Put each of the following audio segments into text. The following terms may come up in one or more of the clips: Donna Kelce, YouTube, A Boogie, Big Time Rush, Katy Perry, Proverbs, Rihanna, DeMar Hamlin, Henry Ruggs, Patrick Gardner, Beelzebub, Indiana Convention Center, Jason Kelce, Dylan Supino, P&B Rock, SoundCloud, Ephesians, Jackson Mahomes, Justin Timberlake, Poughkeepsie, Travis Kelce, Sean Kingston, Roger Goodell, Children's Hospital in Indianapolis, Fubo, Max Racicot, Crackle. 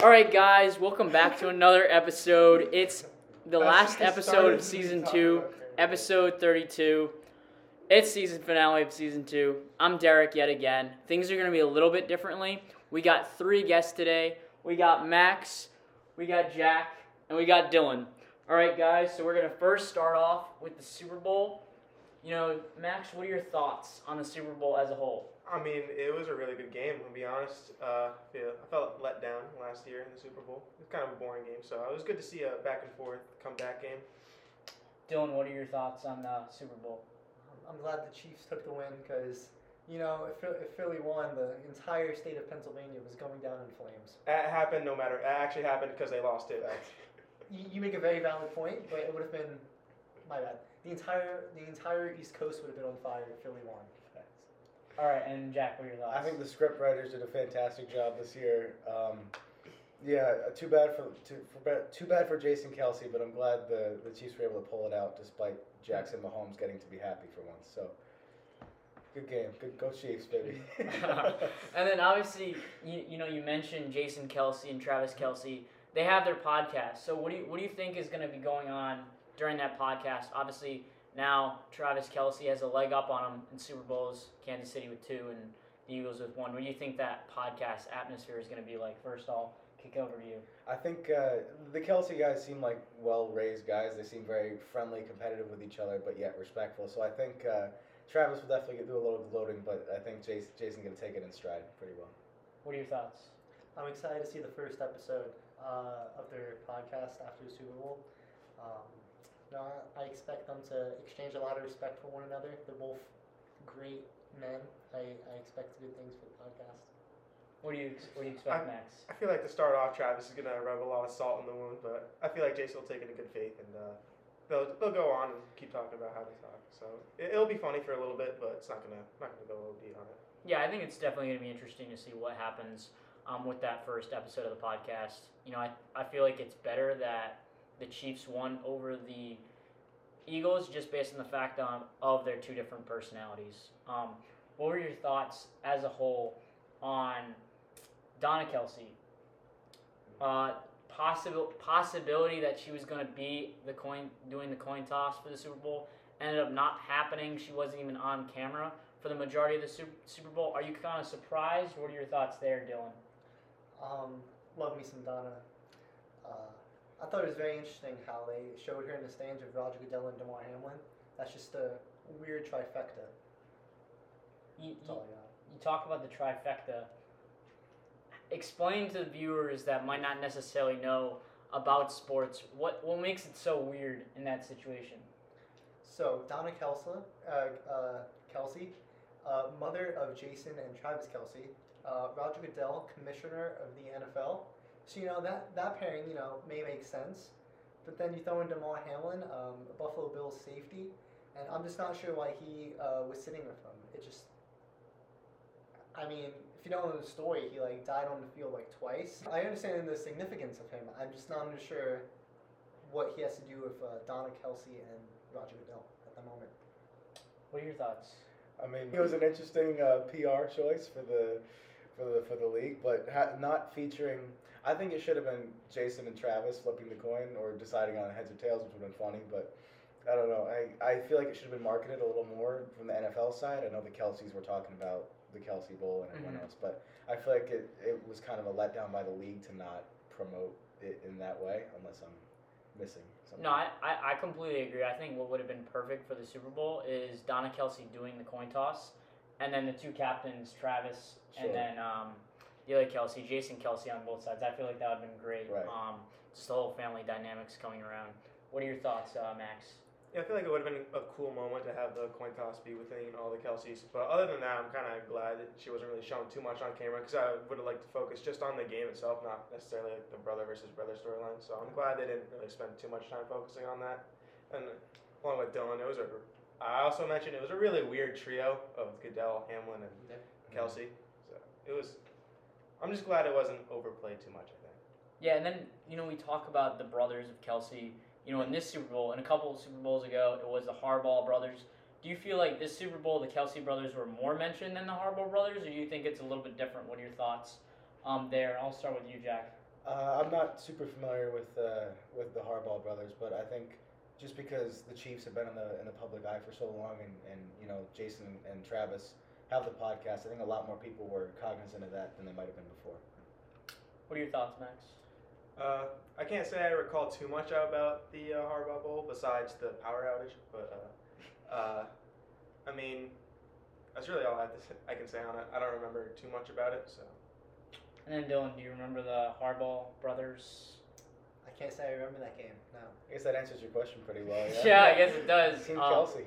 All right, guys, welcome back to another episode. It's the last episode of season 2, episode 32. It's season finale of season 2. I'm Derek yet again. Things are going to be a little bit differently. We got 3 guests today. We got Max, we got Jack, and we got Dylan. All right, guys, so we're going to first start off with the Super Bowl. You know, Max, what are your thoughts on the Super Bowl as a whole? I mean, it was a really good game, to be honest. I felt let down last year in the Super Bowl. It was kind of a boring game, so it was good to see a back-and-forth comeback game. Dylan, what are your thoughts on the Super Bowl? I'm glad the Chiefs took the win because, you know, if Philly won, the entire state of Pennsylvania was going down in flames. That happened no matter. It actually happened because they lost it. You make a very valid point, but it would have been – my bad. The entire East Coast would have been on fire if Philly won. All right, and Jack, what are your thoughts? I think the script writers did a fantastic job this year. Too bad for Jason Kelce, but I'm glad the Chiefs were able to pull it out despite Jackson Mahomes getting to be happy for once. So good game, good go Chiefs, baby. And then obviously, you mentioned Jason Kelce and Travis Kelce. They have their podcast. So what do you think is going to be going on during that podcast? Obviously. Now, Travis Kelce has a leg up on him in Super Bowls, Kansas City with 2 and the Eagles with 1. What do you think that podcast atmosphere is going to be like? First, I'll kick over to you. I think the Kelce guys seem like well-raised guys. They seem very friendly, competitive with each other, but yet respectful. So I think Travis will definitely do a little gloating, but I think Jason's going to take it in stride pretty well. What are your thoughts? I'm excited to see the first episode of their podcast after the Super Bowl. No, I expect them to exchange a lot of respect for one another. They're both great men. I expect good things for the podcast. What do you expect, Max? I feel like to start off, Travis is gonna rub a lot of salt in the wound, but I feel like Jason will take it in good faith, and they'll go on and keep talking about how they talk. So it'll be funny for a little bit, but it's not gonna go a little deep on it. Yeah, I think it's definitely gonna be interesting to see what happens with that first episode of the podcast. You know, I feel like it's better that the Chiefs won over the Eagles just based on the fact of their 2 different personalities. What were your thoughts as a whole on Donna Kelce? Possibility that she was going to be doing the coin toss for the Super Bowl ended up not happening. She wasn't even on camera for the majority of the Super Bowl. Are you kind of surprised? What are your thoughts there, Dylan? Love me some Donna. I thought it was very interesting how they showed her in the stands with Roger Goodell and DeMar Hamlin. That's just a weird trifecta. You talk about the trifecta. Explain to the viewers that might not necessarily know about sports, what makes it so weird in that situation? So, Donna Kelce, mother of Jason and Travis Kelce, Roger Goodell, commissioner of the NFL. So, you know, that pairing, you know, may make sense. But then you throw in DeMar Hamlin, Buffalo Bills safety, and I'm just not sure why he was sitting with him. It just, I mean, if you don't know the story, he, like, died on the field, like, twice. I understand the significance of him. I'm just not sure what he has to do with Donna Kelce and Roger Goodell at the moment. What are your thoughts? I mean, it was an interesting PR choice for the league, but not featuring. I think it should have been Jason and Travis flipping the coin or deciding on heads or tails, which would have been funny. But I don't know. I feel like it should have been marketed a little more from the NFL side. I know the Kelces were talking about the Kelce Bowl and everyone else, but I feel like it was kind of a letdown by the league to not promote it in that way, unless I'm missing something. No, I completely agree. I think what would have been perfect for the Super Bowl is Donna Kelce doing the coin toss. And then the 2 captains, Travis, sure. And then the other Kelce, Jason Kelce on both sides. I feel like that would have been great. Right. Just the whole family dynamics coming around. What are your thoughts, Max? Yeah, I feel like it would have been a cool moment to have the coin toss be within all the Kelces. But other than that, I'm kind of glad that she wasn't really shown too much on camera because I would have liked to focus just on the game itself, not necessarily like the brother versus brother storyline. So I'm glad they didn't really spend too much time focusing on that. And along with Dylan, I also mentioned it was a really weird trio of Goodell, Hamlin, and Kelce. So I'm just glad it wasn't overplayed too much, I think. Yeah, and then, you know, we talk about the brothers of Kelce. You know, in this Super Bowl, and a couple of Super Bowls ago, it was the Harbaugh brothers. Do you feel like this Super Bowl, the Kelce brothers were more mentioned than the Harbaugh brothers, or do you think it's a little bit different? What are your thoughts there? I'll start with you, Jack. I'm not super familiar with the Harbaugh brothers, but I think just because the Chiefs have been in the public eye for so long, and you know, Jason and Travis have the podcast, I think a lot more people were cognizant of that than they might have been before. What are your thoughts, Max? I can't say I recall too much about the Harbaugh Bowl besides the power outage, but I mean, that's really all I can say on it. I don't remember too much about it, so. And then Dylan, do you remember the Harbaugh brothers? I can't say I remember that game, no. I guess that answers your question pretty well. Yeah, yeah, I guess it does. Team Kelce.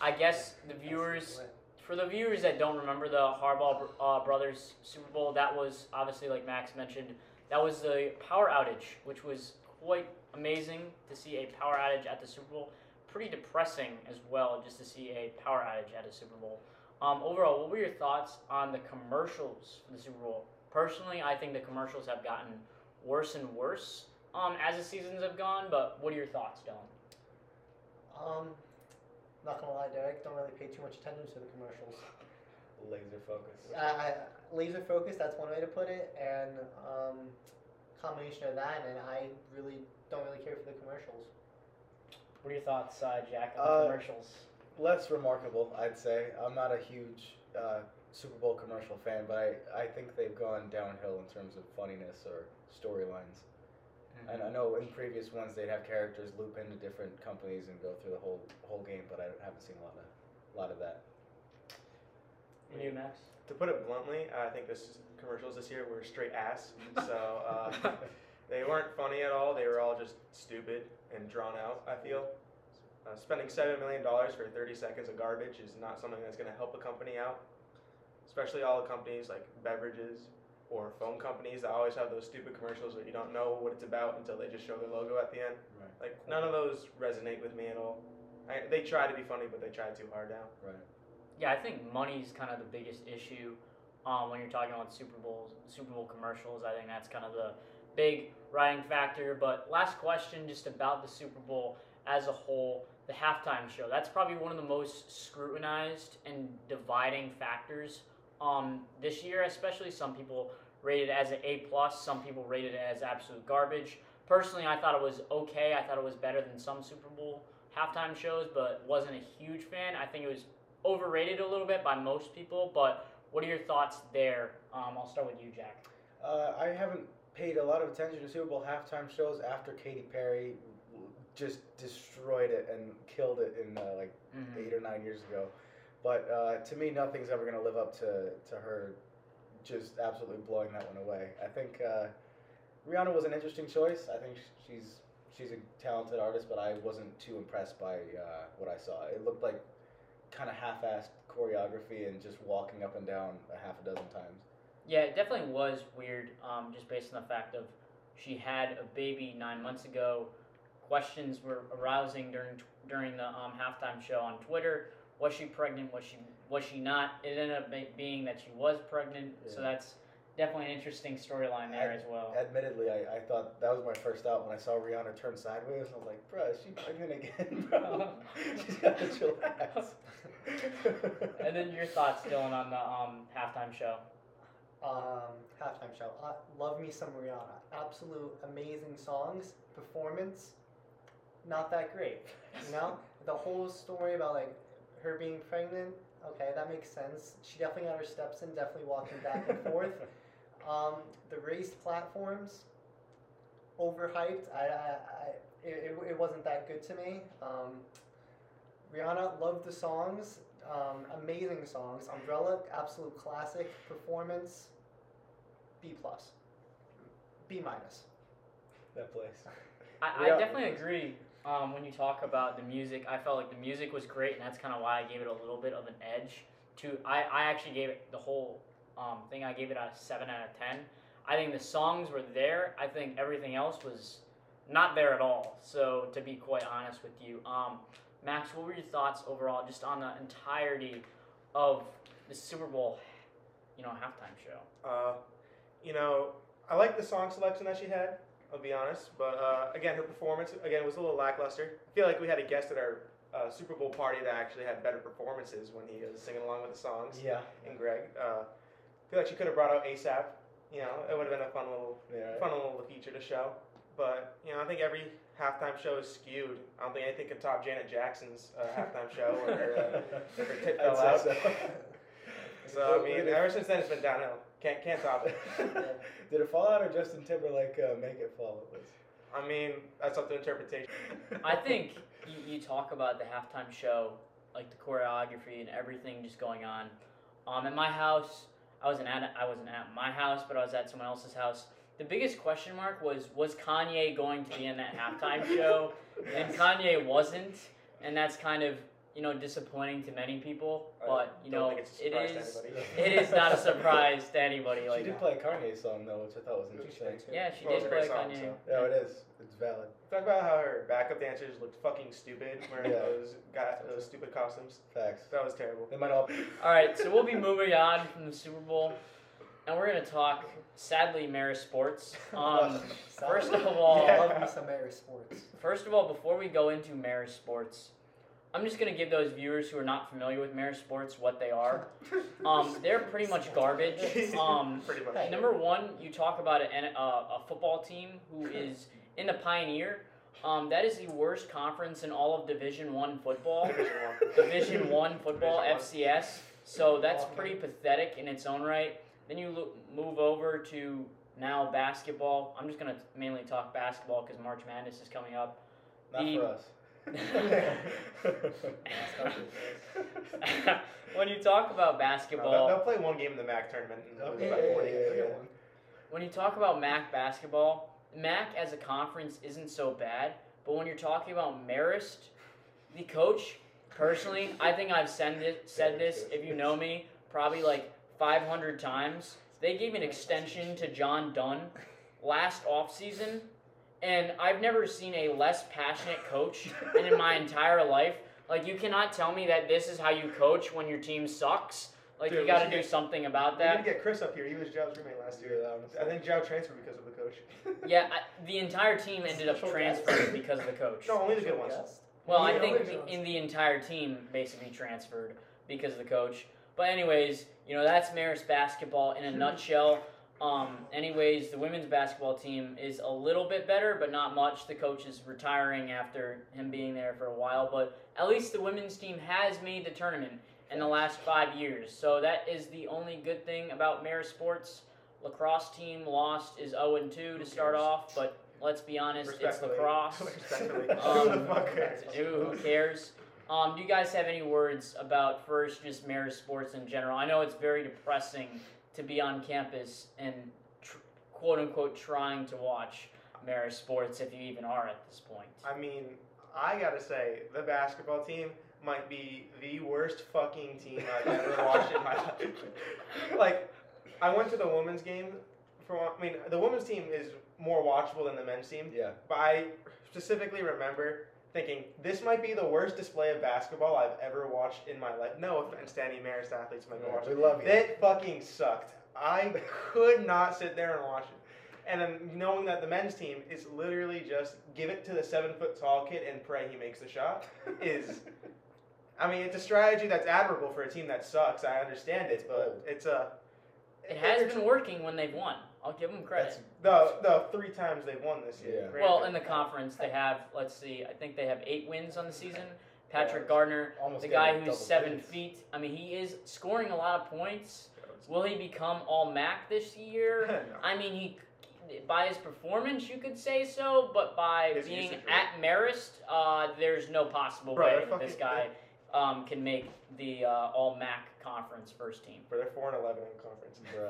I guess the viewers... For the viewers that don't remember the Harbaugh brothers Super Bowl, that was obviously, like Max mentioned, that was the power outage, which was quite amazing to see a power outage at the Super Bowl. Pretty depressing as well, just to see a power outage at a Super Bowl. Overall, what were your thoughts on the commercials for the Super Bowl? Personally, I think the commercials have gotten worse and worse as the seasons have gone, but what are your thoughts, Dylan? Not gonna lie, Derek, don't really pay too much attention to the commercials. Laser focus. Laser focus, that's one way to put it, and combination of that, and I really don't really care for the commercials. What are your thoughts, Jack, on the commercials? Less remarkable, I'd say. I'm not a huge Super Bowl commercial fan, but I think they've gone downhill in terms of funniness or storylines. And I know in previous ones they'd have characters loop into different companies and go through the whole game, but I haven't seen a lot of that. And you, Max? To put it bluntly, I think commercials this year were straight ass. So they weren't funny at all. They were all just stupid and drawn out, I feel. Spending $7 million for 30 seconds of garbage is not something that's going to help a company out, especially all the companies like beverages or phone companies that always have those stupid commercials where you don't know what it's about until they just show their logo at the end. Right. Like, none of those resonate with me at all. They try to be funny, but they try too hard now. Right. Yeah, I think money's kind of the biggest issue when you're talking about Super Bowl commercials. I think that's kind of the big riding factor. But last question, just about the Super Bowl as a whole, the halftime show. That's probably one of the most scrutinized and dividing factors this year, especially. Some people rated it as an A+, some people rated it as absolute garbage. Personally, I thought it was okay. I thought it was better than some Super Bowl halftime shows, but wasn't a huge fan. I think it was overrated a little bit by most people, but what are your thoughts there? I'll start with you, Jack. I haven't paid a lot of attention to Super Bowl halftime shows after Katy Perry just destroyed it and killed it in 8 or 9 years ago. But to me, nothing's ever going to live up to her just absolutely blowing that one away. I think Rihanna was an interesting choice. I think she's a talented artist, but I wasn't too impressed by what I saw. It looked like kind of half-assed choreography and just walking up and down a half a dozen times. Yeah, it definitely was weird, just based on the fact of she had a baby 9 months ago. Questions were arousing during the halftime show on Twitter. Was she pregnant? Was she not? It ended up being that she was pregnant, yeah. So that's definitely an interesting storyline there as well. Admittedly, I thought that was my first thought when I saw Rihanna turn sideways, and I was like, bro, is she pregnant again, bro? She's got to chillax. And then your thoughts, Dylan, on the halftime show. Halftime show. Love me some Rihanna. Absolute amazing songs, performance, not that great. You know? The whole story about, like, her being pregnant, okay, that makes sense. She definitely got her steps in, definitely walking back and forth. The raised platforms, overhyped. It wasn't that good to me. Rihanna, loved the songs, amazing songs. Umbrella, absolute classic. Performance, B+, B-. That place. I definitely agree. When you talk about the music, I felt like the music was great, and that's kind of why I gave it a little bit of an edge. I actually gave it the whole thing. I gave it a 7 out of 10. I think the songs were there. I think everything else was not there at all, so to be quite honest with you. Max, what were your thoughts overall just on the entirety of the Super Bowl halftime show? I like the song selection that she had. I'll be honest, but again, her performance was a little lackluster. I feel like we had a guest at our Super Bowl party that actually had better performances when he was singing along with the songs. Yeah. And Greg, I feel like she could have brought out ASAP you know, it would have been a fun little feature to show. But, you know, I think every halftime show is skewed. I don't think anything could top Janet Jackson's halftime show where her tit fell out. So, I mean, ever since then, it's been downhill. Can't top it. Yeah. Did it fall out, or Justin Timberlake make it fall? I mean, that's up to interpretation. I think you talk about the halftime show, like the choreography and everything just going on. At my house, I wasn't at my house, but I was at someone else's house. The biggest question mark was Kanye going to be in that halftime show? And Kanye wasn't, and that's kind of, you know, disappointing to many people, but, you know, it is not a surprise to anybody. Like, she did play a Kanye song, though, which I thought was interesting. Yeah, she did play a Kanye. So. Yeah, it is. It's valid. Talk about how her backup dancers looked fucking stupid wearing those stupid costumes. Facts. That was terrible. They might all be. All right, so we'll be moving on from the Super Bowl, and we're going to talk, sadly, Maris Sports. First of all, I love me some Maris Sports. First of all, before we go into Maris Sports, I'm just going to give those viewers who are not familiar with Maris Sports what they are. They're pretty much garbage. Pretty much. Number one, you talk about a football team who is in the Pioneer. That is the worst conference in all of Division I football. Division I football, FCS. So that's pretty pathetic in its own right. Then you move over to now basketball. I'm just going to mainly talk basketball because March Madness is coming up. Not for us. When you talk about basketball, they'll play one game in the MAAC tournament. When you talk about MAAC basketball, MAAC as a conference isn't so bad, but when you're talking about Marist, the coach, personally, I think I've said this, if you know me, probably like 500 times. They gave an extension to John Dunn last offseason. And I've never seen a less passionate coach in my entire life. Like, you cannot tell me that this is how you coach when your team sucks. Like, dude, you got to do something about that. We need to get Chris up here. He was Joe's roommate last year. I think Joe transferred because of the coach. Yeah, the entire team ended up transferring because of the coach. No, only the good ones. Well, I think the entire team basically transferred because of the coach. But anyways, you know, that's Marist basketball in a nutshell. Anyways, the women's basketball team is a little bit better, but not much. The coach is retiring after him being there for a while, but at least the women's team has made the tournament in the last 5 years. So that is the only good thing about Marist Sports. Lacrosse team lost is 0-2 to start off, but let's be honest, it's lacrosse. Who cares? Do you guys have any words about first just Marist Sports in general? I know it's very depressing to be on campus and quote-unquote trying to watch Marist Sports, if you even are at this point. I mean, I gotta say, the basketball team might be the worst fucking team I've ever watched in my life. Like, I went to the women's game. The women's team is more watchable than the men's team. Yeah. But I specifically remember thinking, this might be the worst display of basketball I've ever watched in my life. No offense to any Marist athletes might go watch it. We love you. That fucking sucked. I could not sit there and watch it. And then knowing that the men's team is literally just give it to the 7-foot-tall kid and pray he makes the shot is, I mean, it's a strategy that's admirable for a team that sucks. I understand it, but it's a... It has been working when they've won. I'll give them credit. The three times they've won this year. Yeah. Well, in the conference, they have, let's see, I think they have 8 wins on the season. Patrick Gardner, the guy who's 7 feet. I mean, he is scoring a lot of points. Will he become All-MAC this year? No. I mean, by his performance, you could say so, but by being at Marist, there's no possible way that this guy can make the All-MAC conference first team. But they're 4-11 in conference.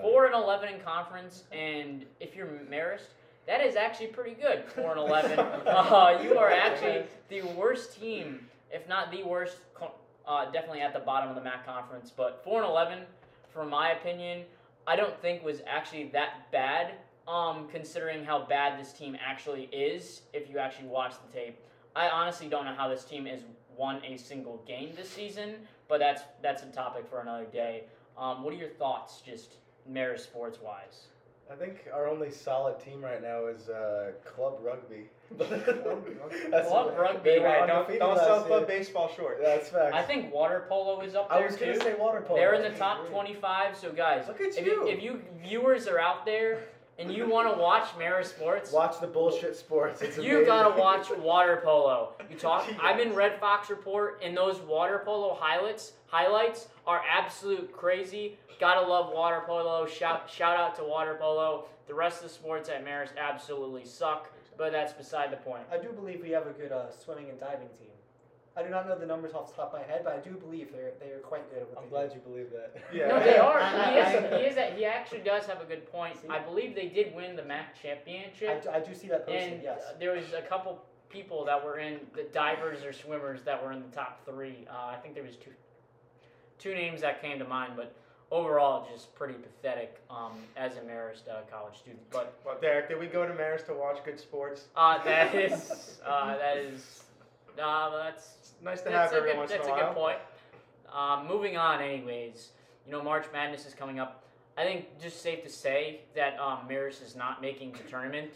4-11 in conference, and if you're Marist, that is actually pretty good. 4-11. You are actually the worst team, if not the worst. Definitely at the bottom of the MAC conference. But 4-11, from my opinion, I don't think was actually that bad. Considering how bad this team actually is, if you actually watch the tape, I honestly don't know how this team is. Won a single game this season, but that's a topic for another day. What are your thoughts, just Marist Sports-wise? I think our only solid team right now is club rugby. Club rugby, right? Don't sell club baseball short. That's facts. I think water polo is up there too. I was going to say water polo. They're in the top 25, so guys, look at you. If you viewers are out there and you want to watch Mara Sports, watch the bullshit sports. You got to watch water polo. I'm in Red Fox Report, and those water polo highlights are absolute crazy. Gotta love water polo. Shout out to water polo. The rest of the sports at Marist absolutely suck, but that's beside the point. I do believe we have a good swimming and diving team. I do not know the numbers off the top of my head, but I do believe they are quite good. I'm glad you believe that. Yeah. No, they are. He actually does have a good point. I believe they did win the MAAC championship. I do see that posted, and yes. There was a couple people that were in the divers or swimmers that were in the top three. I think there was two names that came to mind, but overall just pretty pathetic as a Marist college student. But Derek, did we go to Marist to watch good sports? That's nice to have every once in a while. That's a good point. Moving on, anyways. You know, March Madness is coming up. I think just safe to say that Marist is not making the tournament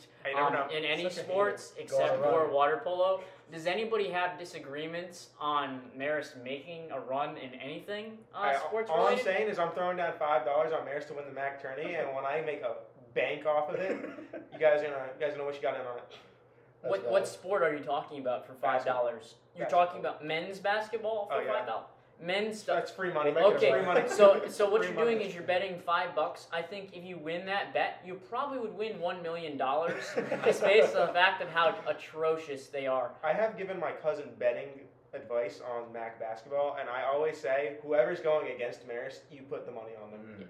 in any sports except for water polo. Does anybody have disagreements on Marist making a run in anything sports-related? All I'm saying is I'm throwing down $5 on Marist to win the MAAC tourney, and when I make a bank off of it, you guys know what you got in on it. What sport are you talking about for $5? You're talking about men's basketball for $5? Yeah. Men's stuff. That's free money. Okay, free money. So what you're doing is you're betting $5. I think if you win that bet, you probably would win $1 million just based on the fact of how atrocious they are. I have given my cousin betting advice on MAAC basketball, and I always say, whoever's going against Marist, you put the money on them. Mm-hmm.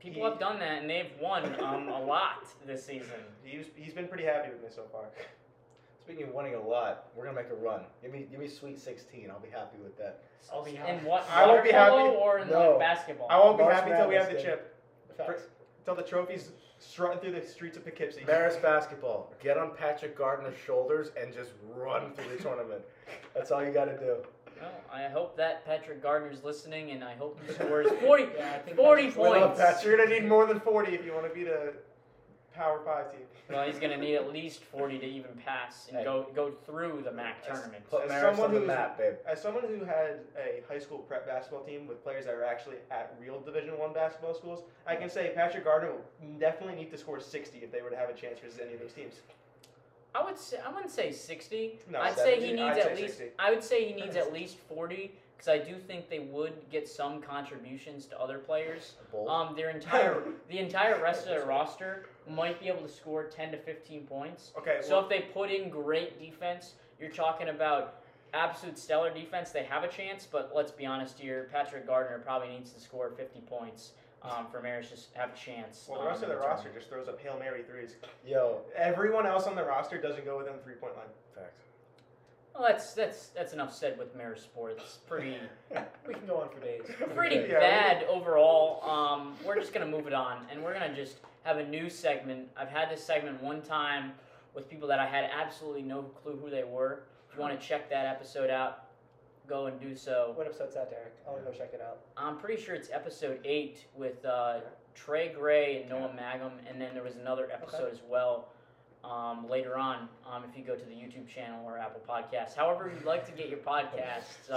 People have done that, and they've won a lot this season. He's been pretty happy with me so far. Speaking of winning a lot, we're gonna make a run. Give me Sweet 16. I'll be happy with that. I'll be happy. In what? I won't be happy. Or in basketball. I won't be happy until we have the chip. Until the trophy's strutting through the streets of Poughkeepsie. Marist basketball. Get on Patrick Gardner's shoulders and just run through the tournament. That's all you gotta do. Well, I hope that Patrick Gardner's listening, and I hope he scores 40. Yeah, 40 points. You're gonna need more than 40 if you want to be the Power 5 team. Well, he's going to need at least 40 to even pass and go through the MAAC tournament. As someone who had a high school prep basketball team with players that are actually at real Division I basketball schools, I can say Patrick Gardner will definitely need to score 60 if they were to have a chance versus any of those teams. I wouldn't say 60. No, I'd 70, say he needs at least 60. I would say he needs at least 40. Because I do think they would get some contributions to other players. The entire rest of their roster might be able to score 10 to 15 points. Okay. So if they put in great defense, you're talking about absolute stellar defense. They have a chance, but let's be honest here, Patrick Gardner probably needs to score 50 points for Marist just have a chance. Well, the rest of the roster just throws up Hail Mary threes. Yo, everyone else on the roster doesn't go within the three-point line. Facts. Well, that's enough said with Marist Sports. We can go on for days. Pretty bad overall. We're just gonna move it on, and we're gonna just have a new segment. I've had this segment one time with people that I had absolutely no clue who they were. If you want to check that episode out, go and do so. What episode's that, Derek? I want to go check it out. I'm pretty sure it's episode 8 with Trey Gray and Noah Magum, and then there was another episode as well. Later on, if you go to the YouTube channel or Apple Podcasts, however you'd like to get your podcasts,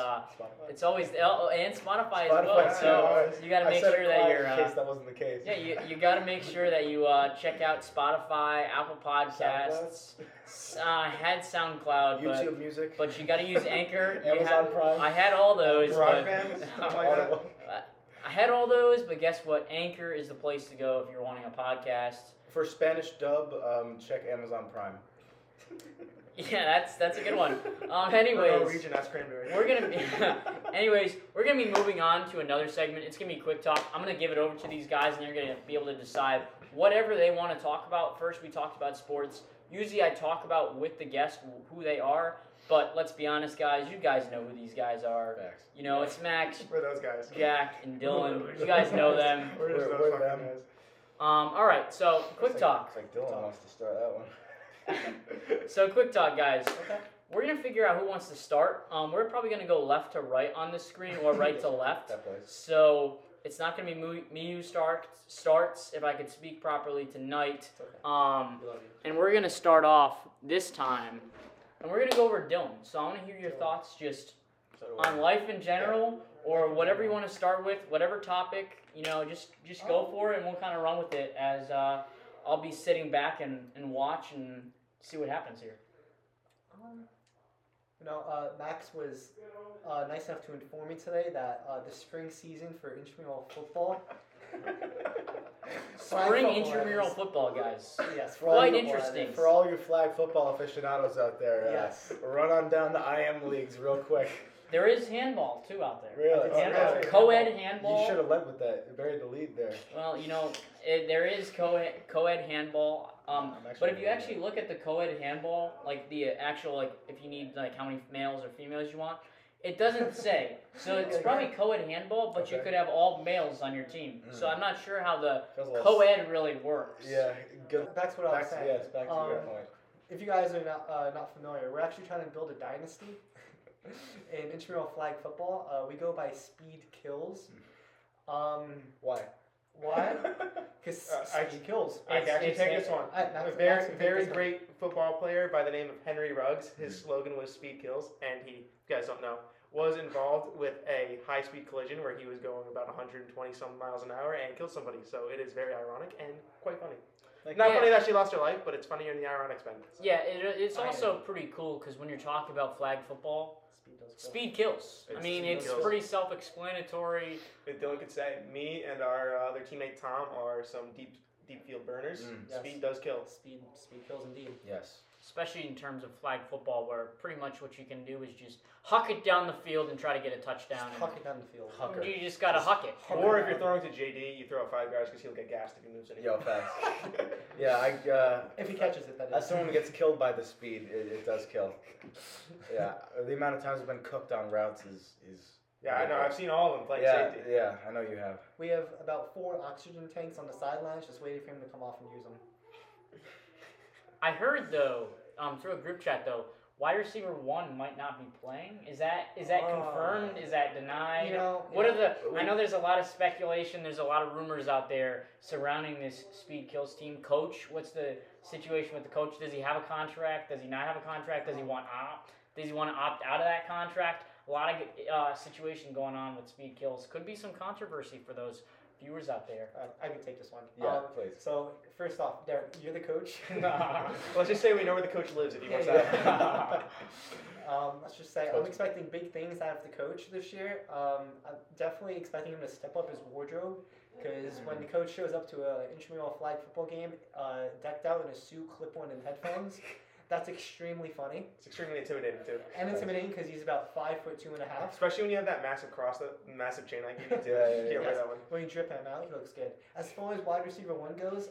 it's always and Spotify as well. So you got to make sure that you're. In case that wasn't the case. Yeah, you got to make sure that you check out Spotify, Apple Podcasts. I had SoundCloud, YouTube Music, but you got to use Anchor. Amazon Prime. I had all those. I had all those, but guess what? Anchor is the place to go if you're wanting a podcast. For Spanish dub, check Amazon Prime. Yeah, that's a good one. Anyways, Norwegian, that's cranberry. We're gonna be moving on to another segment. It's gonna be quick talk. I'm gonna give it over to these guys, and they're gonna be able to decide whatever they want to talk about. First, we talked about sports. Usually, I talk about with the guest who they are. But let's be honest, guys. You guys know who these guys are. Facts. You know, it's Max. We're those guys. Jack and Dylan. You guys know them. We're just those fucking guys. All right, so quick talk. It's like Dylan wants to start that one. So quick talk, guys. Okay. We're going to figure out who wants to start. We're probably going to go left to right on the screen or right to left. So It's not going to be me who starts, if I could speak properly tonight. Okay. And we're going to start off this time, and we're going to go over Dylan. So I want to hear your thoughts just on life in general, or whatever you want to start with, whatever topic, you know, just go for it, and we'll kind of run with it as I'll be sitting back and watch and see what happens here. Max was nice enough to inform me today that the spring season for intramural football. Spring intramural football, guys. Yes, quite interesting. For all your flag football aficionados out there, yes, run on down the IM leagues real quick. There is handball, too, out there. Really? Handball. Co-ed handball. You should have led with that. You buried the lead there. Well, you know, there is co-ed handball. But if you actually look at the co-ed handball, like the actual, like, if you need, like, how many males or females you want, it doesn't say. So it's probably co-ed handball, but you could have all males on your team. So I'm not sure how the co-ed really works. Yeah. Good. That's what I was saying. Yes, back to your point. If you guys are not familiar, we're actually trying to build a dynasty. In intramural flag football, we go by speed kills. Why? Why? Because speed kills. I can actually take this one. Very great football player by the name of Henry Ruggs. His slogan was speed kills, and he, you guys don't know, was involved with a high-speed collision where he was going about 120-some miles an hour and killed somebody. So it is very ironic and quite funny. Like, not funny that she lost her life, but it's funnier in the ironic spin. So. Yeah, it's also pretty cool because when you're talking about flag football, speed kills. It's pretty self-explanatory. If Dylan could say, me and our other teammate Tom are some deep field burners. Mm. Speed does kill. Speed kills indeed. Yes. Especially in terms of flag football, where pretty much what you can do is just huck it down the field and try to get a touchdown. Huck it down the field. Hucker. You just gotta huck it. Or if you're throwing to JD, you throw 5 yards because he'll get gassed if he moves anywhere. Yo, fast. If he catches it, that is. As someone who gets killed by the speed, it does kill. Yeah, the amount of times I've been cooked on routes is. Yeah, I know. I've seen all of them play safety. Yeah, I know you have. We have about 4 oxygen tanks on the sidelines, just waiting for him to come off and use them. I heard though, through a group chat though, wide receiver 1 might not be playing. Is that confirmed? Is that denied? You know, I know there's a lot of speculation. There's a lot of rumors out there surrounding this speed kills team. Coach, what's the situation with the coach? Does he have a contract? Does he not have a contract? Does he want to opt out of that contract? A lot of situation going on with speed kills. Could be some controversy for those viewers out there. I can take this one. Yeah, please. So, first off, Derek, you're the coach. Let's just say we know where the coach lives if he wants that. Let's just say I'm expecting big things out of the coach this year. I'm definitely expecting him to step up his wardrobe because when the coach shows up to an intramural flag football game decked out in a suit, clip-on, and headphones, that's extremely funny. It's extremely intimidating, too. And intimidating because he's about 5'2.5". Especially when you have that massive chain like you need to. Wear that one. When you drip him out, he looks good. As far as wide receiver 1 goes,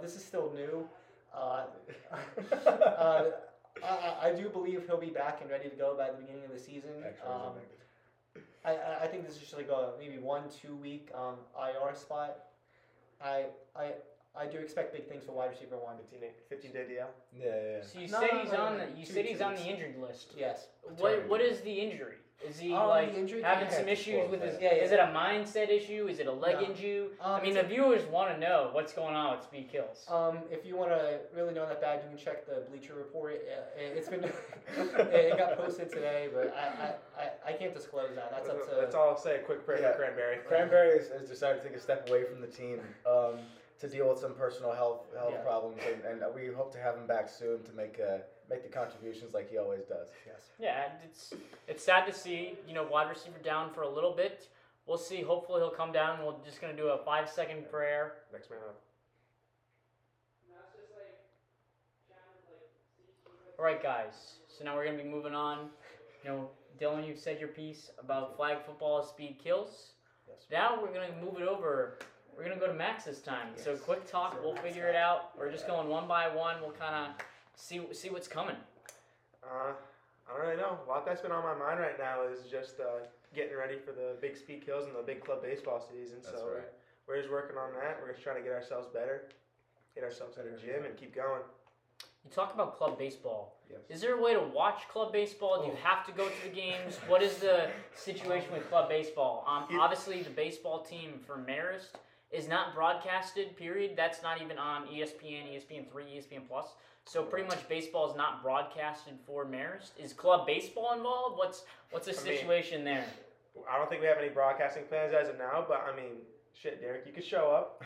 this is still new. I do believe he'll be back and ready to go by the beginning of the season. I think this is just like a maybe 1-2 week IR spot. I do expect big things for wide receiver 1. 15-day DL. Yeah. So you said he's on the injured list. Yes. What is the injury? Is he having some issues with his? Yeah. Is it a mindset issue? Is it a leg injury? The viewers want to know what's going on with speed kills. If you want to really know that bad, you can check the Bleacher Report. It's been it got posted today, but I can't disclose that. That's up to. Let's all say a quick prayer to Cranberry. Cranberry has decided to take a step away from the team. To deal with some personal health problems, and we hope to have him back soon to make the contributions like he always does. Yes. Yeah, it's sad to see, wide receiver down for a little bit. We'll see. Hopefully he'll come down. We're just gonna do a 5-second prayer. Next man up. All right, guys. So now we're gonna be moving on. Dylan, you've said your piece about flag football, speed kills. Yes. Now we're gonna move it over. We're going to go to Max this time. Yes. So quick talk, we'll figure it out. We're just going one by one. We'll kind of see what's coming. I don't really know. A lot that's been on my mind right now is just getting ready for the big speed kills and the big club baseball season. That's so right. We're just working on that. We're just trying to get ourselves better, get ourselves in the gym, and keep going. You talk about club baseball. Yes. Is there a way to watch club baseball? Do you have to go to the games? What is the situation with club baseball? Obviously, the baseball team for Marist is not broadcasted, period. That's not even on ESPN, ESPN3, ESPN+. So pretty much baseball is not broadcasted for Marist. Is club baseball involved? What's the situation there? I don't think we have any broadcasting plans as of now, but I mean, shit, Derek, you could show up,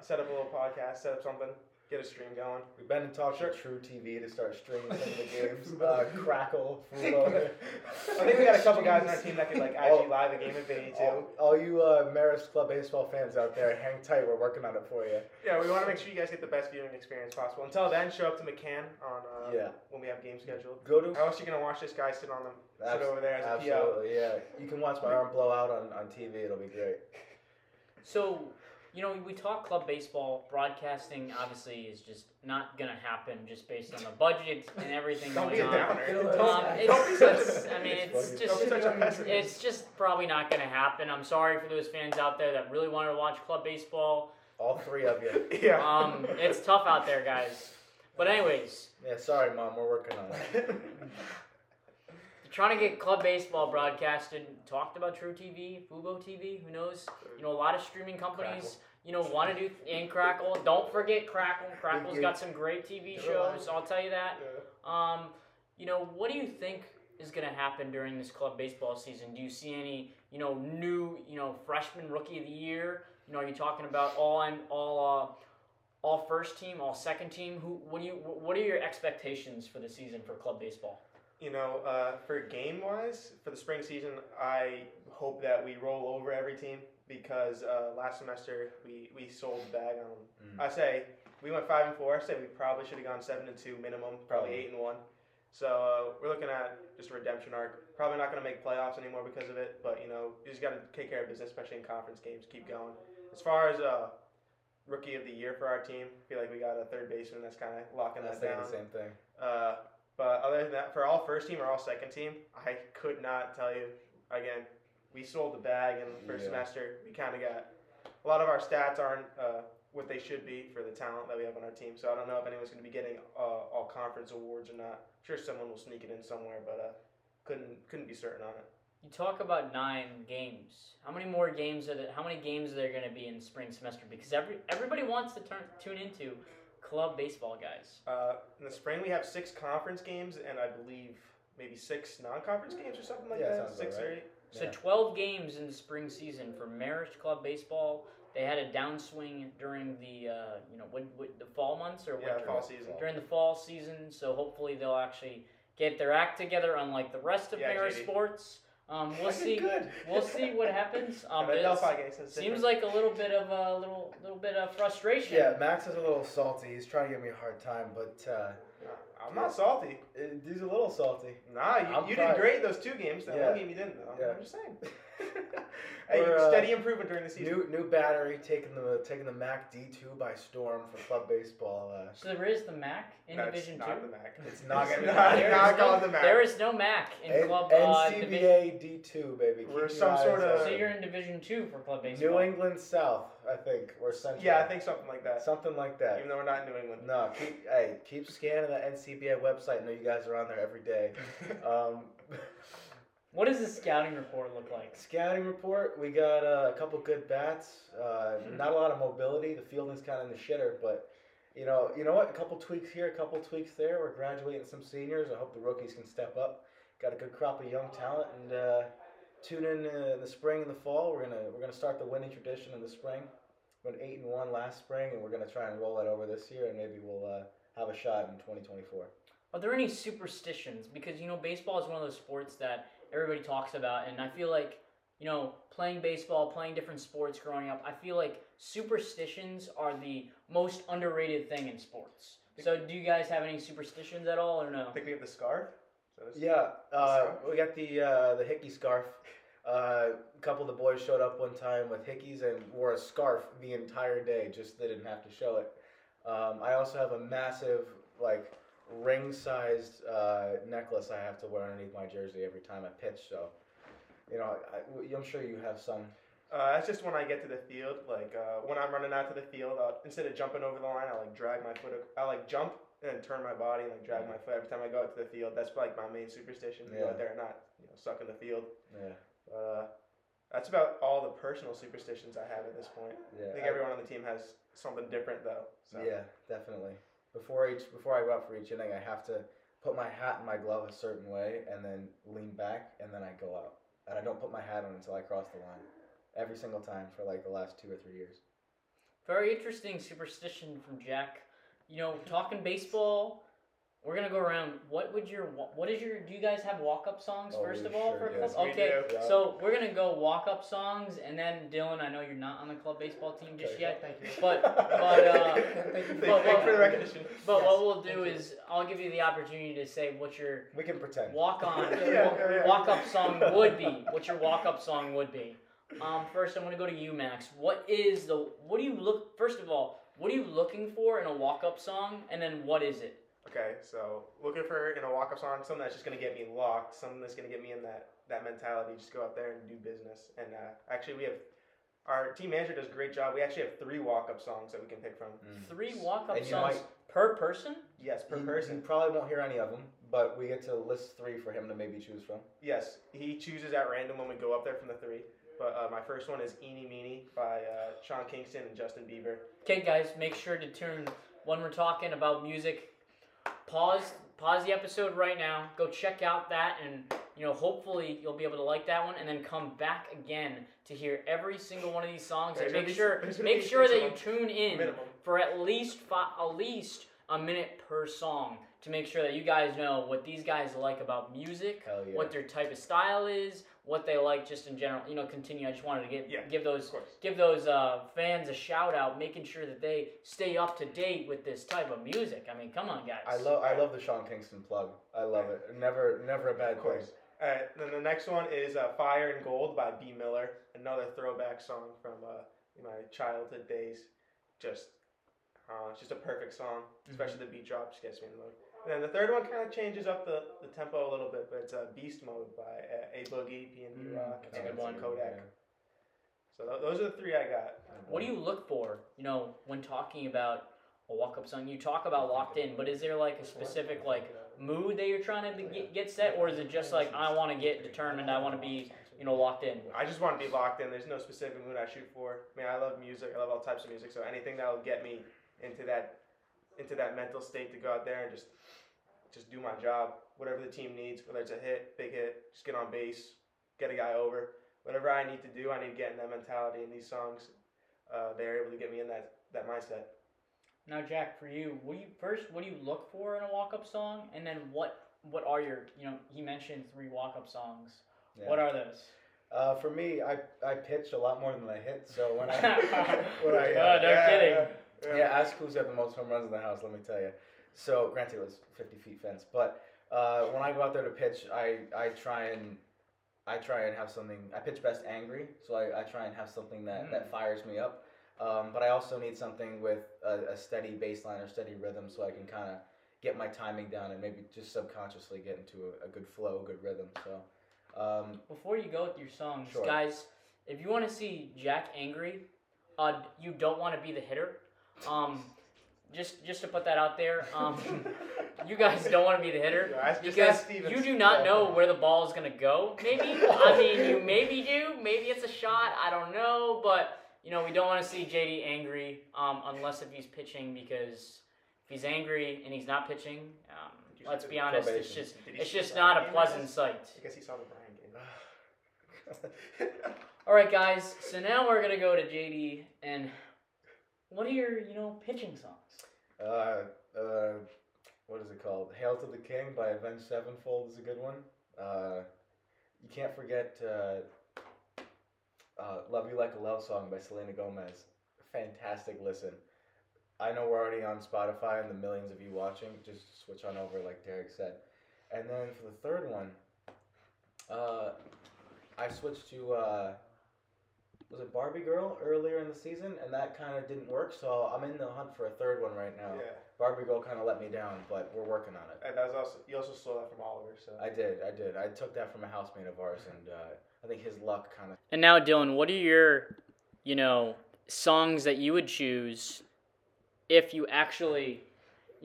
set up a little podcast, set up something. Get a stream going. We've been in talks with True TV to start streaming some of the games. Crackle. Foodloader. I think we got a couple guys on our team that could like IG live a game if they need to. All you Marist Club Baseball fans out there, hang tight. We're working on it for you. Yeah, we want to make sure you guys get the best viewing experience possible. Until then, show up to McCann on when we have games scheduled. How else are you gonna watch this guy sit on them? Sit over there as a PO. Absolutely, yeah. You can watch my arm blow out on TV. It'll be great. So. You know, we talk club baseball. Broadcasting, obviously, is just not going to happen just based on the budget and everything going on. It's just probably not going to happen. I'm sorry for those fans out there that really wanted to watch club baseball. All three of you. Yeah. It's tough out there, guys. But anyways. Yeah, sorry, Mom. We're working on it. Trying to get club baseball broadcasted, talked about True TV, Fubo TV, who knows? You know, a lot of streaming companies, you know, want to do, and Crackle. Don't forget Crackle. Crackle's got some great TV shows, I'll tell you that. You know, what do you think is going to happen during this club baseball season? Do you see any, you know, new, you know, freshman rookie of the year? You know, are you talking about all first team, all second team? What are your expectations for the season for club baseball? You know, for game-wise, for the spring season, I hope that we roll over every team because last semester we sold the bag on them. I say we went 5-4. I say we probably should have gone 7-2 minimum, probably 8-1. So we're looking at just a redemption arc. Probably not going to make playoffs anymore because of it, but, you know, you just got to take care of business, especially in conference games. Keep going. As far as rookie of the year for our team, I feel like we got a third baseman that's kind of locking that down. I was thinking the same thing. But other than that, for all first team or all second team, I could not tell you. Again, we sold the bag in the first semester. We kind of got a lot of our stats aren't what they should be for the talent that we have on our team. So I don't know if anyone's going to be getting all conference awards or not. I'm sure someone will sneak it in somewhere, but couldn't be certain on it. You talk about 9 games. How many games are there going to be in the spring semester? Because everybody wants to tune into club baseball, guys. In the spring, we have 6 conference games, and I believe maybe 6 non-conference games or something like that. 6 or 8. So 12 games in the spring season for Marist Club Baseball. They had a downswing during the the fall months or winter. Fall season. During the fall season, so hopefully they'll actually get their act together, unlike the rest of Marist sports. We'll see. We'll see what happens. Seems like a little bit of frustration. Yeah, Max is a little salty. He's trying to give me a hard time, but I'm not salty. He's a little salty. Nah, you did great those 2 games. That one game you didn't. Though. Yeah. I'm just saying. Hey, steady improvement during the season. New battery taking the MAAC D2 by storm for club baseball. So there is the MAAC in Division 2. It's not the MAAC. It's not going to be the MAAC. There is no MAAC in club NCBA D2, baby. We're some sort of. So you're in Division 2 for club baseball. New England South, I think, or Central. Yeah, I think something like that. Even though we're not in New England. No, keep scanning the NCBA website. I know you guys are on there every day. What does the scouting report look like? Scouting report, we got a couple good bats. Not a lot of mobility. The fielding's kind of in the shitter, but you know what? A couple tweaks here, a couple tweaks there. We're graduating some seniors. I hope the rookies can step up. Got a good crop of young talent, and tune in the spring and the fall. We're gonna start the winning tradition in the spring. We went 8-1 last spring, and we're gonna try and roll that over this year, and maybe we'll have a shot in 2024. Are there any superstitions? Because baseball is one of those sports that everybody talks about, and I feel like, playing baseball, playing different sports growing up, I feel like superstitions are the most underrated thing in sports. So do you guys have any superstitions at all, or no? I think we have the scarf. We got the hickey scarf. A couple of the boys showed up one time with hickeys and wore a scarf the entire day, just they didn't have to show it. I also have a massive, ring-sized necklace I have to wear underneath my jersey every time I pitch. So, I'm sure you have some. That's just when I get to the field. When I'm running out to the field, instead of jumping over the line, I drag my foot. I jump and turn my body and like drag my foot every time I go out to the field. That's like my main superstition. To go out there and not, you know, suck in the field. Yeah. That's about all the personal superstitions I have at this point. Yeah, I think everyone on the team has something different though. So. Yeah, definitely. Before I go out for each inning, I have to put my hat and my glove a certain way, and then lean back, and then I go out. And I don't put my hat on until I cross the line. Every single time for like the last 2 or 3 years. Very interesting superstition from Jack. You know, talking baseball, we're gonna go around. What is your? Do you guys have walk-up songs first of all for club? Okay, so we're gonna go walk-up songs, and then Dylan, I know you're not on the club baseball team just yet. Thank you. But thank you for the recognition. But yes, what we'll do is I'll give you the opportunity to say what your walk-up song would be. First, I want to go to you, Max. What are you looking for in a walk-up song, and then what is it? Okay, so looking for in a walk-up song something that's just gonna get me locked, something that's gonna get me in that mentality. Just go out there and do business. And actually, we have our team manager does a great job. We actually have 3 walk-up songs that we can pick from. Mm. 3 walk-up songs per person? Yes, per person. You probably won't hear any of them, but we get to list 3 for him to maybe choose from. Yes, he chooses at random when we go up there from the 3. But my first one is Eenie Meenie by Sean Kingston and Justin Bieber. Okay, guys, make sure to tune when we're talking about music. Pause the episode right now. Go check out that, and hopefully you'll be able to like that one, and then come back again to hear every single one of these songs. And make sure that you tune in for at least a minute per song to make sure that you guys know what these guys like about music, what their type of style is, what they like just in general. Continue. I just wanted to give those fans a shout out, making sure that they stay up to date with this type of music. I mean, come on, guys. I love the Sean Kingston plug. I love it. Never a bad place. All right. Then the next one is "Fire and Gold" by B Miller. Another throwback song from my childhood days. It's just a perfect song, especially the beat drop, just gets me in the mood. And then the third one kind of changes up the tempo a little bit, but it's Beast Mode by A Boogie, P&B Rock, and Kodak. Yeah. So those are the 3 I got. What do you look for, when talking about a walk-up song? You talk about locked in, but is there like a specific mood that you're trying to get set, or is it just like I want to get determined, I want to be locked in? I just want to be locked in. There's no specific mood I shoot for. I mean, I love music. I love all types of music, so anything that will get me into that mental state to go out there and just do my job, whatever the team needs, whether it's a hit, big hit, just get on base, get a guy over, whatever I need to do, I need to get in that mentality. In these songs, they're able to get me in that mindset. Now, Jack, for you, what do you look for in a walk-up song, and then what are your, he mentioned 3 walk-up songs. Yeah. What are those? For me, I pitch a lot more than I hit, so when I... ask who's got the most home runs in the house, let me tell you. So, granted, it was 50 feet fence, but when I go out there to pitch, I try and have something. I pitch best angry, so I try and have something that fires me up. But I also need something with a steady bass line or steady rhythm, so I can kind of get my timing down and maybe just subconsciously get into a good flow, good rhythm. So, before you go with your songs, guys, if you want to see Jack angry, you don't want to be the hitter. Just to put that out there, you guys don't want to be the hitter because you do not know where the ball is going to go. Maybe, you maybe do. Maybe it's a shot. I don't know. But, we don't want to see JD angry unless if he's pitching, because if he's angry and he's not pitching, let's be honest, it's just not a pleasant sight. I guess he saw the Brian game. All right, guys. So now we're gonna go to JD, and what are your, pitching songs? What is it called? "Hail to the King" by Avenged Sevenfold is a good one. You can't forget "Love You Like a Love Song" by Selena Gomez. Fantastic listen. I know we're already on Spotify and the millions of you watching. Just switch on over, like Derek said. And then for the third one, I switched to, was it Barbie Girl earlier in the season? And that kind of didn't work, so I'm in the hunt for a third one right now. Yeah. Barbie Girl kind of let me down, but we're working on it. And you also stole that from Oliver, so. I did. I took that from a housemate of ours, and I think his luck kind of... And now, Dylan, what are your, songs that you would choose if you actually...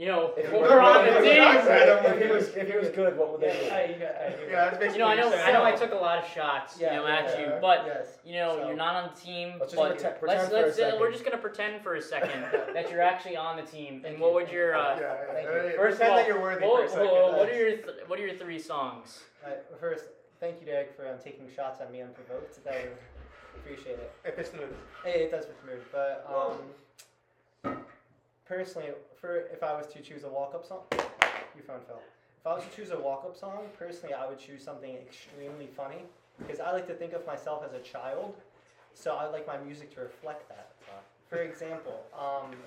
you know, if we're on the team. If it was good, what would they do? Yeah, you know, I know I took a lot of shots, you know, at you, but you know, so, you're not on the team. Let's just pretend we're just gonna pretend for a second that you're actually on the team. And what would your first of all, that you're worthy for a second. What are your three songs? First, thank you, Derek, for taking shots at me unprovoked. That was, appreciate it. It fits the mood. It does fit the mood, but personally, if I was to choose a walk-up song, your phone fell. If I was to choose a walk-up song, personally, I would choose something extremely funny because I like to think of myself as a child, so I like my music to reflect that. For example,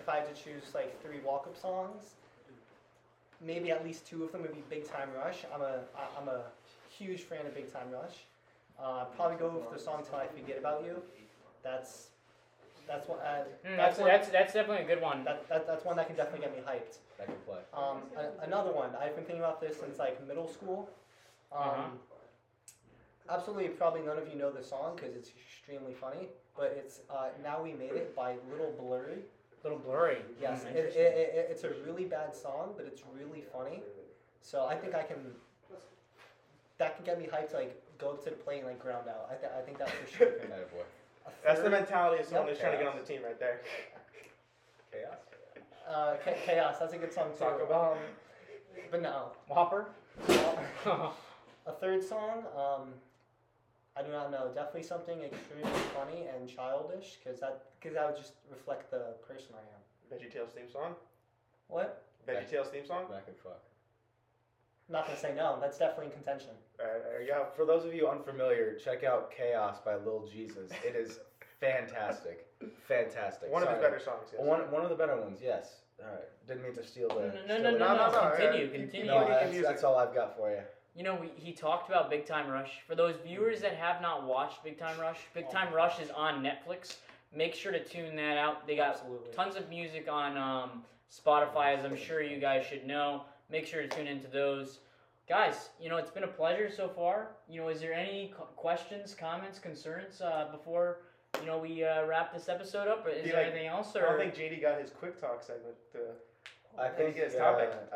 if I had to choose like three walk-up songs, maybe at least two of them would be Big Time Rush. I'm a huge fan of Big Time Rush. Probably go with the song "Till I Forget About You." That's definitely a good one. That's one that can definitely get me hyped. That can play. Another one. I've been thinking about this since like middle school. Absolutely, probably none of you know the song because it's extremely funny. But it's "Now We Made It" by Little Blurry. Little Blurry. Yes, it's a really bad song, but it's really funny. So I think that can get me hyped. Like go up to the plate and like ground out. I think that's for sure. That's the mentality of someone who's trying to get on the team right there. Chaos. Chaos. That's a good song too. Taco Bell. But no. Whopper. A third song. I do not know. Definitely something extremely funny and childish, because that would just reflect the person I am. VeggieTales theme song. What? VeggieTales theme song. Back and fuck. I'm not going to say no. That's definitely in contention. Yeah, for those of you unfamiliar, check out Chaos by Lil' Jesus. It is fantastic. Fantastic. One of his better songs, yes. One of the better ones, yes. All right. Didn't mean to steal the... No. Continue. No, that's all I've got for you. You know, he talked about Big Time Rush. For those viewers that have not watched Big Time Rush, Big Time Rush is on Netflix. Make sure to tune that out. They got tons of music on Spotify, as I'm sure you guys should know. Make sure to tune into those. Guys, you know, it's been a pleasure so far. You know, is there any questions, comments, concerns before, you know, we wrap this episode up? Is there anything else? Or? I don't think JD got his quick talk segment. I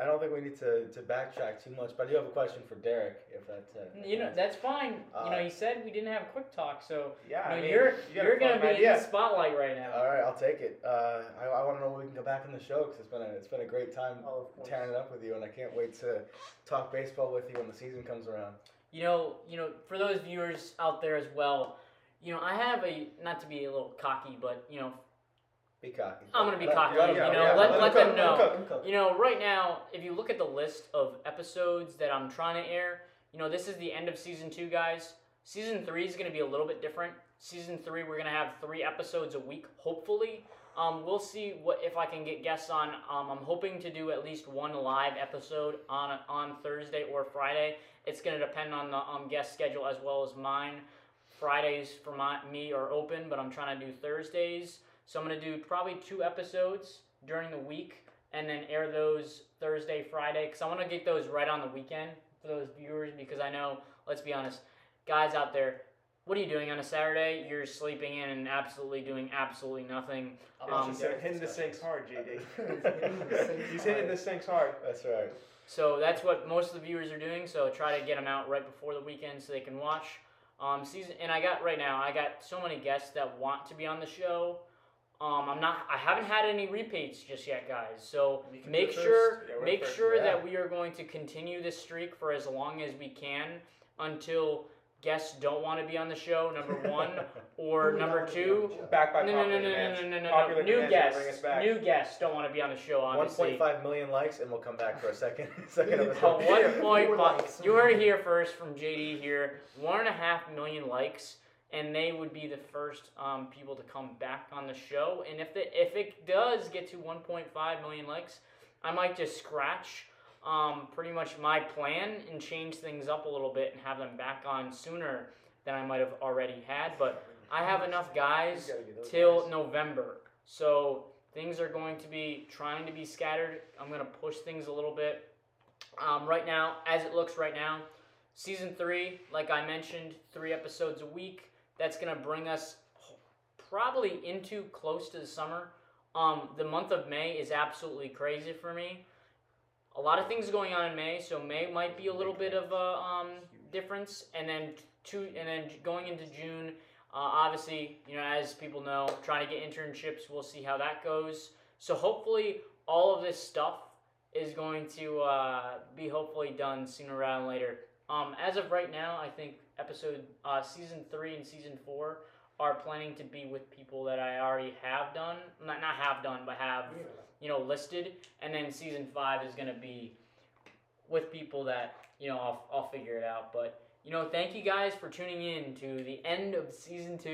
don't think we need to backtrack too much, but I do have a question for Derek, if that's you know, that's fine. You know, he said we didn't have a quick talk, so yeah, you know, I mean, you're gonna be in the spotlight right now. All right, I'll take it. I want to know when we can go back on the show because it's been a great time tearing it up with you, and I can't wait to talk baseball with you when the season comes around. You know, for those viewers out there as well, you know, I have not to be a little cocky, but you know. Be cocky. I'm going to be cocky, let them know. You know, right now, if you look at the list of episodes that I'm trying to air, you know, this is the end of Season 2, guys. Season 3 is going to be a little bit different. Season 3, we're going to have 3 episodes a week, hopefully. We'll see if I can get guests on. I'm hoping to do at least one live episode on Thursday or Friday. It's going to depend on the guest schedule as well as mine. Fridays for me are open, but I'm trying to do Thursdays. So I'm going to do probably 2 episodes during the week and then air those Thursday, Friday, because I want to get those right on the weekend for those viewers, because I know, let's be honest, guys out there, what are you doing on a Saturday? You're sleeping in and doing absolutely nothing. Hitting the sinks hard, JD. He's hitting the sinks hard. That's right. So that's what most of the viewers are doing, so try to get them out right before the weekend so they can watch. I got so many guests that want to be on the show. I haven't had any repeats just yet, guys. So make sure that we are going to continue this streak for as long as we can until guests don't want to be on the show. Number 1 or number 2. Back by popular demand. New guests don't want to be on the show. Obviously. 1.5 million likes, and we'll come back for a second episode. 1.5. You heard it here first from JD. Here, 1.5 million likes. And they would be the first people to come back on the show. And if it does get to 1.5 million likes, I might just scratch pretty much my plan and change things up a little bit and have them back on sooner than I might have already had. But I have enough guys till November. So things are going to be trying to be scattered. I'm going to push things a little bit. Right now, as it looks right now, Season 3, like I mentioned, 3 episodes a week. That's going to bring us probably close to the summer. The month of May is absolutely crazy for me. a lot of things going on in May, so May might be a little bit of a difference, and then going into June, obviously, you know, as people know, trying to get internships, we'll see how that goes. So hopefully, all of this stuff is going to be hopefully done sooner rather than later. As of right now, I think season 3 and season 4 are planning to be with people that I already have done, not have done, but have, you know, listed. And then season 5 is going to be with people that, you know, I'll figure it out. But, you know, thank you guys for tuning in to the end of season 2.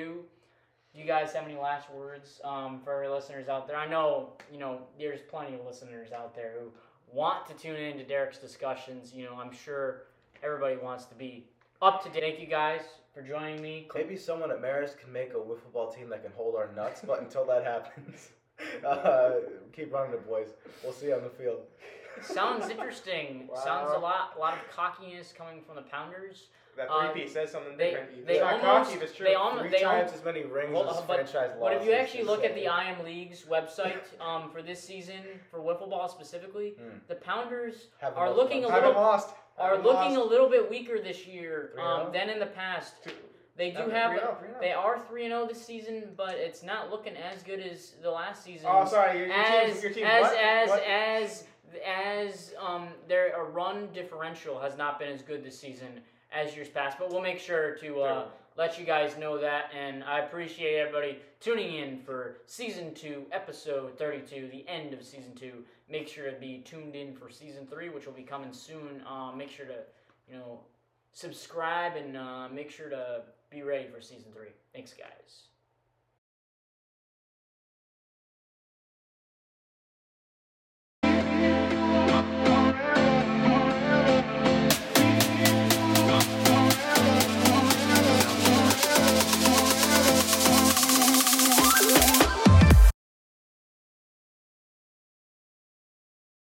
Do you guys have any last words for our listeners out there? I know, you know, there's plenty of listeners out there who want to tune in to Derek's Discussions. You know, I'm sure everybody wants to be up to date. Thank you guys for joining me. Maybe someone at Marist can make a wiffle ball team that can hold our nuts, but until that happens, keep running it, boys. We'll see you on the field. Sounds interesting. Wow. Sounds a lot of cockiness coming from the Pounders. That three-piece says something different. They almost, cocky, but true. Three times as many rings as franchise losses. But if you actually look at the I Am League's website for this season, for wiffle ball specifically, the Pounders are looking a little bit weaker this year than in the past. They do have. They are 3-0 this season, but it's not looking as good as the last season. Oh, sorry, your team. Their run differential has not been as good this season as years past, but we'll make sure to let you guys know that, and I appreciate everybody tuning in for Season 2, Episode 32, the end of Season 2. Make sure to be tuned in for Season 3, which will be coming soon. Make sure to, you know, subscribe and make sure to be ready for Season 3. Thanks, guys.